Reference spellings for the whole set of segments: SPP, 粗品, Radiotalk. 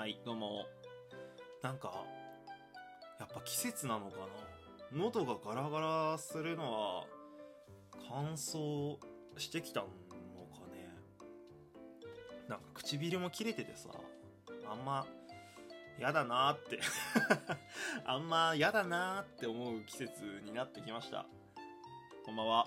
はい、どうも。なんか、やっぱ季節なのかな。喉がガラガラするのは、乾燥してきたのかね。なんか唇も切れててさ、あんま、やだなーって。あんま、やだなーって思う季節になってきました。こんばんは。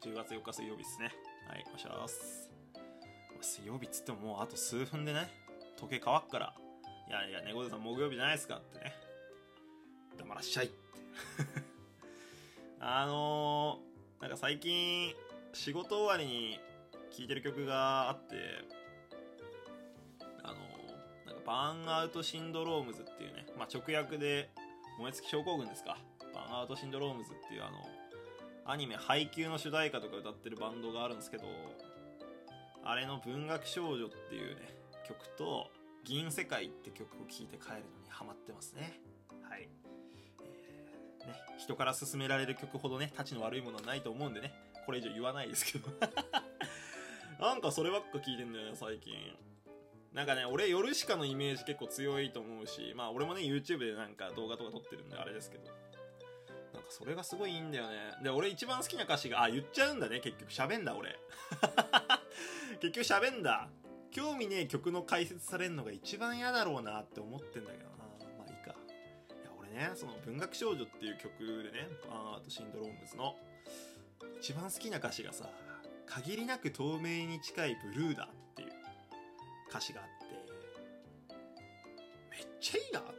10月4日水曜日ですね。はい、おしゃーす。水曜日っつってももうあと数分でね、時計乾くから、いやいや、猫背さん木曜日じゃないですかってね。黙らっしゃいって。なんか最近、仕事終わりに聴いてる曲があって、なんかバーンアウトシンドロームズっていうね、まあ直訳で、燃え尽き症候群ですか。バーンアウトシンドロームズっていうアニメ配給の主題歌とか歌ってるバンドがあるんですけど、あれの文学少女っていうね、曲と銀世界って曲を聴いて帰るのにハマってますね。はい。ね、人から勧められる曲ほどね、たちの悪いものはないと思うんでね、これ以上言わないですけど。なんかそればっか聴いてんだよね、最近。なんかね、俺ヨルシカのイメージ結構強いと思うし、まあ俺もね、YouTube でなんか動画とか撮ってるんであれですけど。なんかそれがすごいいいんだよね。で、俺一番好きな歌詞が、あ、言っちゃうんだね、結局喋んだ、俺。結局喋んだ。興味ねえ曲の解説されるのが一番嫌だろうなって思ってんだけどな。まあいいか。いや、俺ね、その文学少女っていう曲でね、バーンアウトシンドロームズの一番好きな歌詞がさ、限りなく透明に近いブルーだっていう歌詞があって、めっちゃいいなと思っ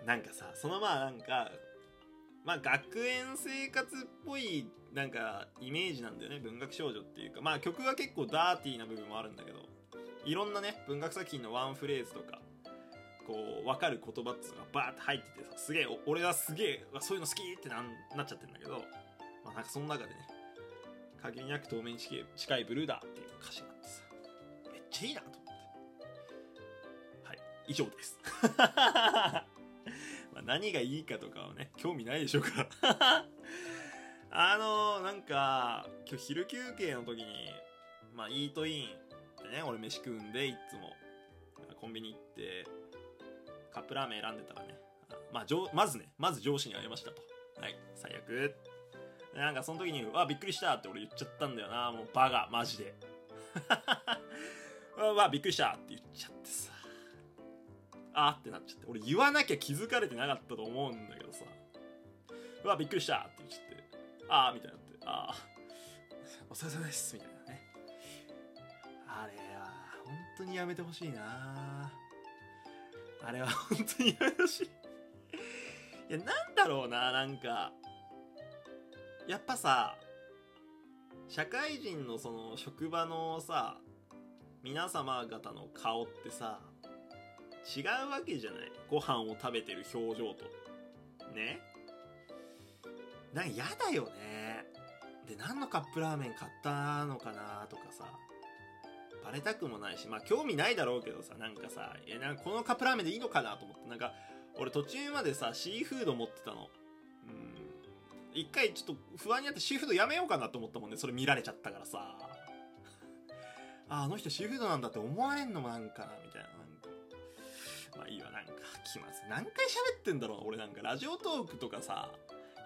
て。なんかさ、そのまあなんか、まあ学園生活っぽいなんかイメージなんだよね、文学少女っていうか。まあ曲が結構ダーティーな部分もあるんだけど、いろんなね、文学作品のワンフレーズとか、こう、わかる言葉っていうのがバーって入っててさ、すげえ、俺はすげえ、そういうの好きってなっちゃってんだけど、まあなんかその中でね、限りなく透明に近いブルーだっていう歌詞があってさ、めっちゃいいなと思って。はい、以上です。まあ何がいいかとかはね、興味ないでしょうから。なんか、今日昼休憩の時に、まあ、イートインでね、俺飯食うんで、いつも、コンビニ行って、カップラーメン選んでたらね、まあ、まず上司に会いましたと。はい、最悪。なんかその時に、わ、びっくりしたって俺言っちゃったんだよな、もうバカ、マジで。わ、びっくりしたって言っちゃってさ。あーってなっちゃって。俺言わなきゃ気づかれてなかったと思うんだけどさ。うわ、びっくりしたって言っちゃって。あーみたいになって。あー。お疲れ様です。みたいなね。あれは、本当にやめてほしいな。あれは本当にやめてほしい。いや、なんだろうな、なんか。やっぱさ、社会人のその職場のさ、皆様方の顔ってさ、違うわけじゃない。ご飯を食べてる表情とね、なんかやだよね。で、何のカップラーメン買ったのかなとかさ、バレたくもないし、まあ興味ないだろうけどさ、なんかさ、いや、なんかこのカップラーメンでいいのかなと思って、なんか俺途中までさ、シーフード持ってたの。一回ちょっと不安になってシーフードやめようかなと思ったもんね。それ見られちゃったからさ。あの人シーフードなんだって思われんのもなんかなみたいな。まあいいわ、なんか、気まずい。何回喋ってんだろうな、俺なんか、ラジオトークとかさ、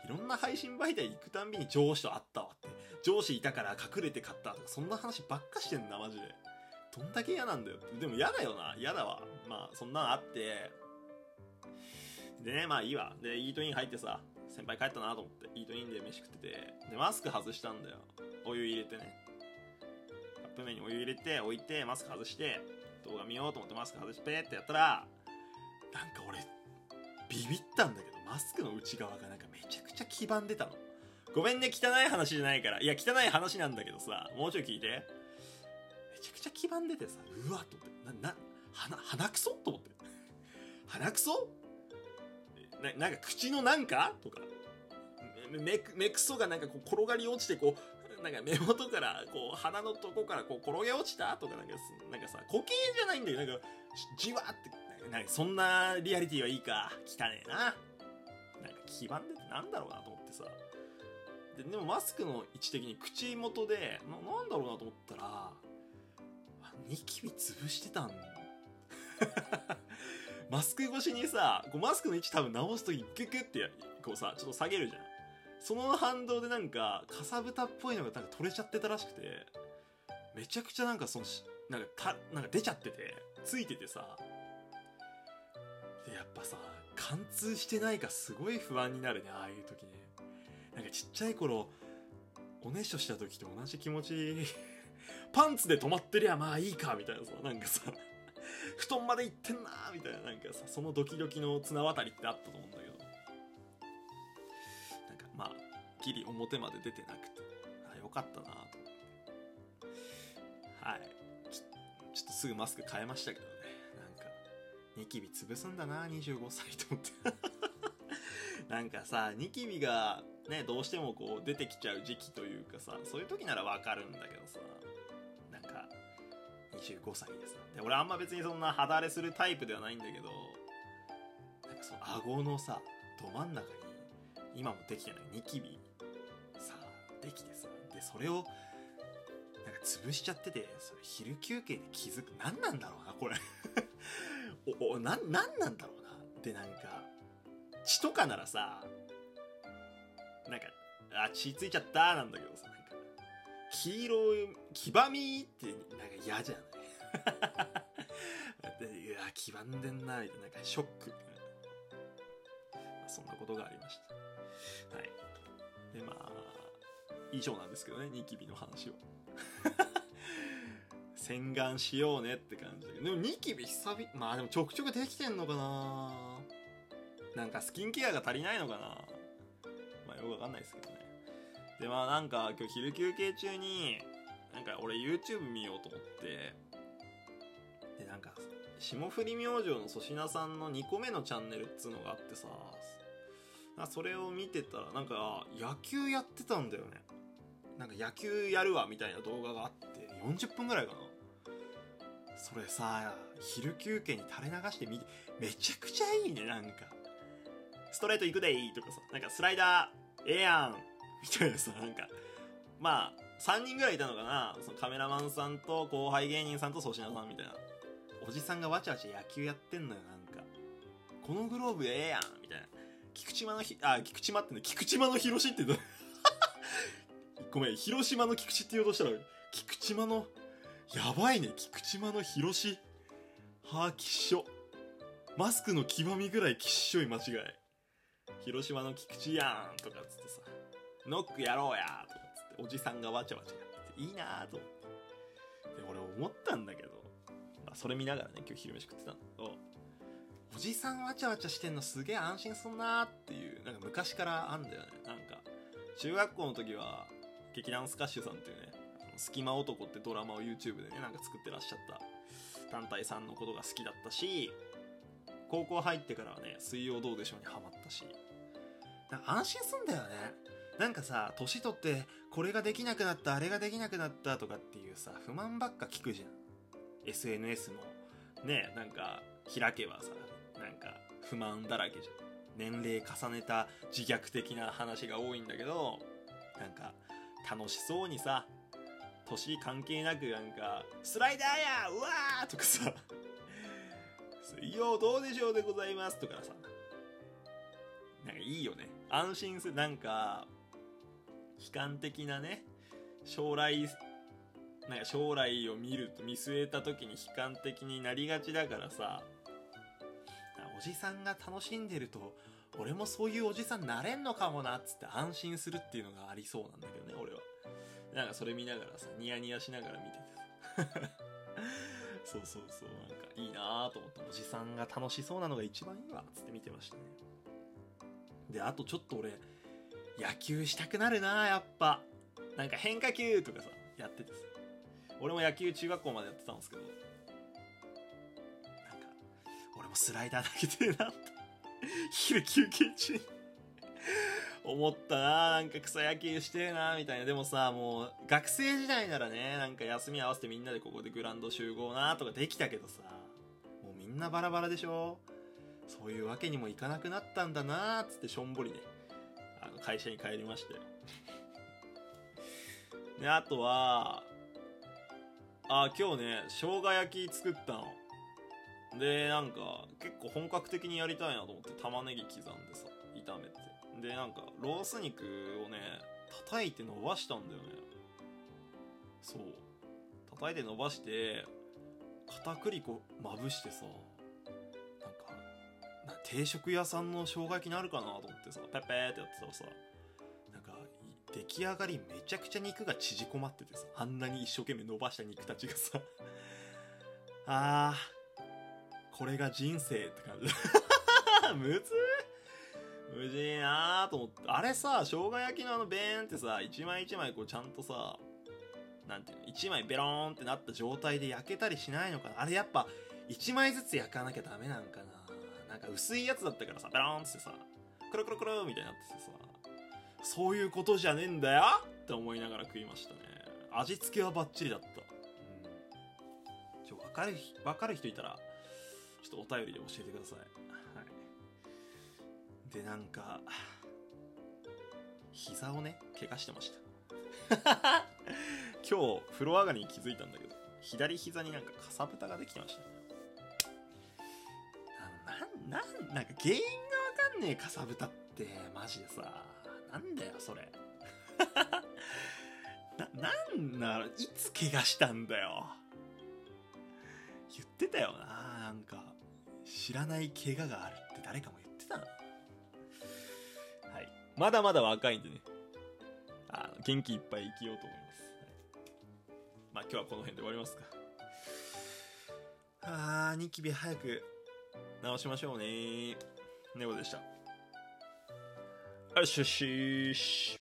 いろんな配信媒体行くたんびに上司と会ったわって、上司いたから隠れて買ったとか、そんな話ばっかしてんな、マジで。どんだけ嫌なんだよって。でも嫌だよな、嫌だわ。まあ、そんなのあって、でね、まあいいわ。で、イートイン入ってさ、先輩帰ったなと思って、イートインで飯食ってて、で、マスク外したんだよ。お湯入れてね。カップ麺にお湯入れて、置いて、マスク外して、動画見ようと思ってマスク外して、ペーってやったら、なんか俺、ビビったんだけど、マスクの内側がなんかめちゃくちゃ黄ばんでたの。ごめんね、汚い話じゃないから。いや、汚い話なんだけどさ、もうちょい聞いて。めちゃくちゃ黄ばんでてさ、うわっと思って、鼻くそと思って。鼻くそなんか口のなんかとか、目くそがなんかこう転がり落ちて、こう、なんか目元から、こう、鼻のとこからこう転げ落ちたとか、なんかさ、固形じゃないんだけど、なんか、じわって。なんかそんなリアリティはいいか。汚ねえな。なんか黄ばんでてなんだろうなと思ってさ。でもマスクの位置的に口元で、なんだろうなと思ったら、ニキビ潰してたんマスク越しにさ、こうマスクの位置多分直すときグッグッってこうさ、ちょっと下げるじゃん。その反動でなんかかさぶたっぽいのがなんか取れちゃってたらしくて、めちゃくちゃなんかそのなんか出ちゃってて、ついててさ、でやっぱさ貫通してないかすごい不安になるね、ああいう時ね。なんかちっちゃい頃おねしょした時と同じ気持ちパンツで止まってりゃまあいいかみたいなさ、なんかさ布団まで行ってんなーみたいな、なんかさそのドキドキの綱渡りってあったと思うんだけど、なんかまあギリ表まで出てなくて、あよかったなと思って、はい、ちょっとすぐマスク変えましたけどね。なんかニキビ潰すんだな25歳と思ってなんかさニキビがねどうしてもこう出てきちゃう時期というかさ、そういう時ならわかるんだけどさ、なんか25歳です。で俺あんま別にそんな肌荒れするタイプではないんだけど、なんかその顎のさど真ん中に今もできてないニキビさできてさ、でそれをなんか潰しちゃってて、それ昼休憩で気づく、何なんだろうなこれなんだろうな。でなんか血とかならさ、なんかあ血ついちゃったなんだけどさ、なんか黄色い黄ばみってなんか嫌じゃないでうわ黄ばんでんなみたいな、なんかショック、そんなことがありました。はい、でまあ以上なんですけどね、ニキビの話を洗顔しようねって感じだけど、でもニキビ久々、まあでもちょくちょくできてんのかな、なんかスキンケアが足りないのかな、まあよくわかんないですけどね。でまあなんか今日昼休憩中になんか俺 YouTube 見ようと思って、でなんか霜降り明星の粗品さんの2個目のチャンネルっつうのがあってさ、それを見てたらなんか野球やってたんだよね。なんか野球やるわみたいな動画があって40分ぐらいかな。それさ昼休憩に垂れ流してみて、めちゃくちゃいいね。なんかストレート行くでいいとかさ、なんかスライダーええやんみたいなさ、なんかまあ3人ぐらいいたのかな、そのカメラマンさんと後輩芸人さんと粗品さんみたいなおじさんがわちゃわちゃ野球やってんのよ。なんかこのグローブええやんみたいな、菊池間の菊池間ってね、菊池間の広しって言うごめん、広島の菊池って言おうとしたら菊池間のやばいね、菊池間の広しはあきっしょ、マスクの極みぐらいきっしょい間違い、広島の菊池やんとかっつってさ、ノックやろうやとかっつっておじさんがわちゃわちゃやってていいなーと思って、で俺思ったんだけど、まあ、それ見ながらね今日昼飯食ってたんだけど、おじさんわちゃわちゃしてんのすげえ安心すんなーっていう、なんか昔からあんだよね。なんか中学校の時は劇団スカッシュさんっていうね、スキマ男ってドラマを YouTube でねなんか作ってらっしゃった団体さんのことが好きだったし、高校入ってからはね水曜どうでしょうにハマったし、なんか安心すんだよね。なんかさ年取ってこれができなくなったあれができなくなったとかっていうさ不満ばっか聞くじゃん。 SNS もねなんか開けばさなんか不満だらけじゃん。年齢重ねた自虐的な話が多いんだけど、なんか楽しそうにさ年関係なくなんかスライダーやうわーとかさ水曜どうでしょうでございますとかさ、なんかいいよね、安心する。なんか悲観的なね将来を見据えた時に悲観的になりがちだからさ、おじさんが楽しんでると俺もそういうおじさんなれんのかもなっつって安心するっていうのがありそうなんだけどね。俺はなんかそれ見ながらさニヤニヤしながら見ててそうなんかいいなと思って、おじさんが楽しそうなのが一番いいわつって見てましたね。であとちょっと俺野球したくなるな、やっぱなんか変化球とかさやっててさ、俺も野球中学校までやってたんですけど、なんか俺もスライダー投げてえなって昼休憩中に思ったな。なんか草野球してえなみたいな。でもさもう学生時代ならねなんか休み合わせてみんなでここでグラウンド集合なとかできたけどさ、もうみんなバラバラでしょ、そういうわけにもいかなくなったんだなーっつってしょんぼりね会社に帰りましたよであとは今日ね、生姜焼き作ったの。で、なんか、結構本格的にやりたいなと思って、玉ねぎ刻んでさ、炒めて。で、なんか、ロース肉をね、叩いて伸ばしたんだよね。そう。叩いて伸ばして、片栗粉まぶしてさ、なんか、定食屋さんの生姜焼きになるかなと思ってさ、ペッペーってやってたらさ、なんか、出来上がりめちゃくちゃ肉が縮こまっててさ、あんなに一生懸命伸ばした肉たちがさ、あー、これが人生って感じ。むずー、むずいなーと思って。あれさ、生姜焼きのベーンってさ、一枚一枚こうちゃんとさ、なんていうの、一枚ベローンってなった状態で焼けたりしないのかな。あれやっぱ一枚ずつ焼かなきゃダメなんかな。なんか薄いやつだったからさ、ベローンってさ、クルクルクルみたいになっててさ、そういうことじゃねえんだよって思いながら食いましたね。味付けはバッチリだった。うん、わかる人いたら、ちょっとお便りで教えてください。はい。で、なんか、膝をね、怪我してました。今日、風呂上がりに気づいたんだけど、左膝になんかかさぶたができてました。なんか原因がわかんねえかさぶたって、マジでさ。なんだよそれ。なんだろう、いつ怪我したんだよ。言ってたよな、なんか知らない怪我があるって誰かも言ってたな。はい、まだまだ若いんでね、元気いっぱい生きようと思います、はい。まあ今日はこの辺で終わりますか。ニキビ早く直しましょうね。猫でした。よしよし。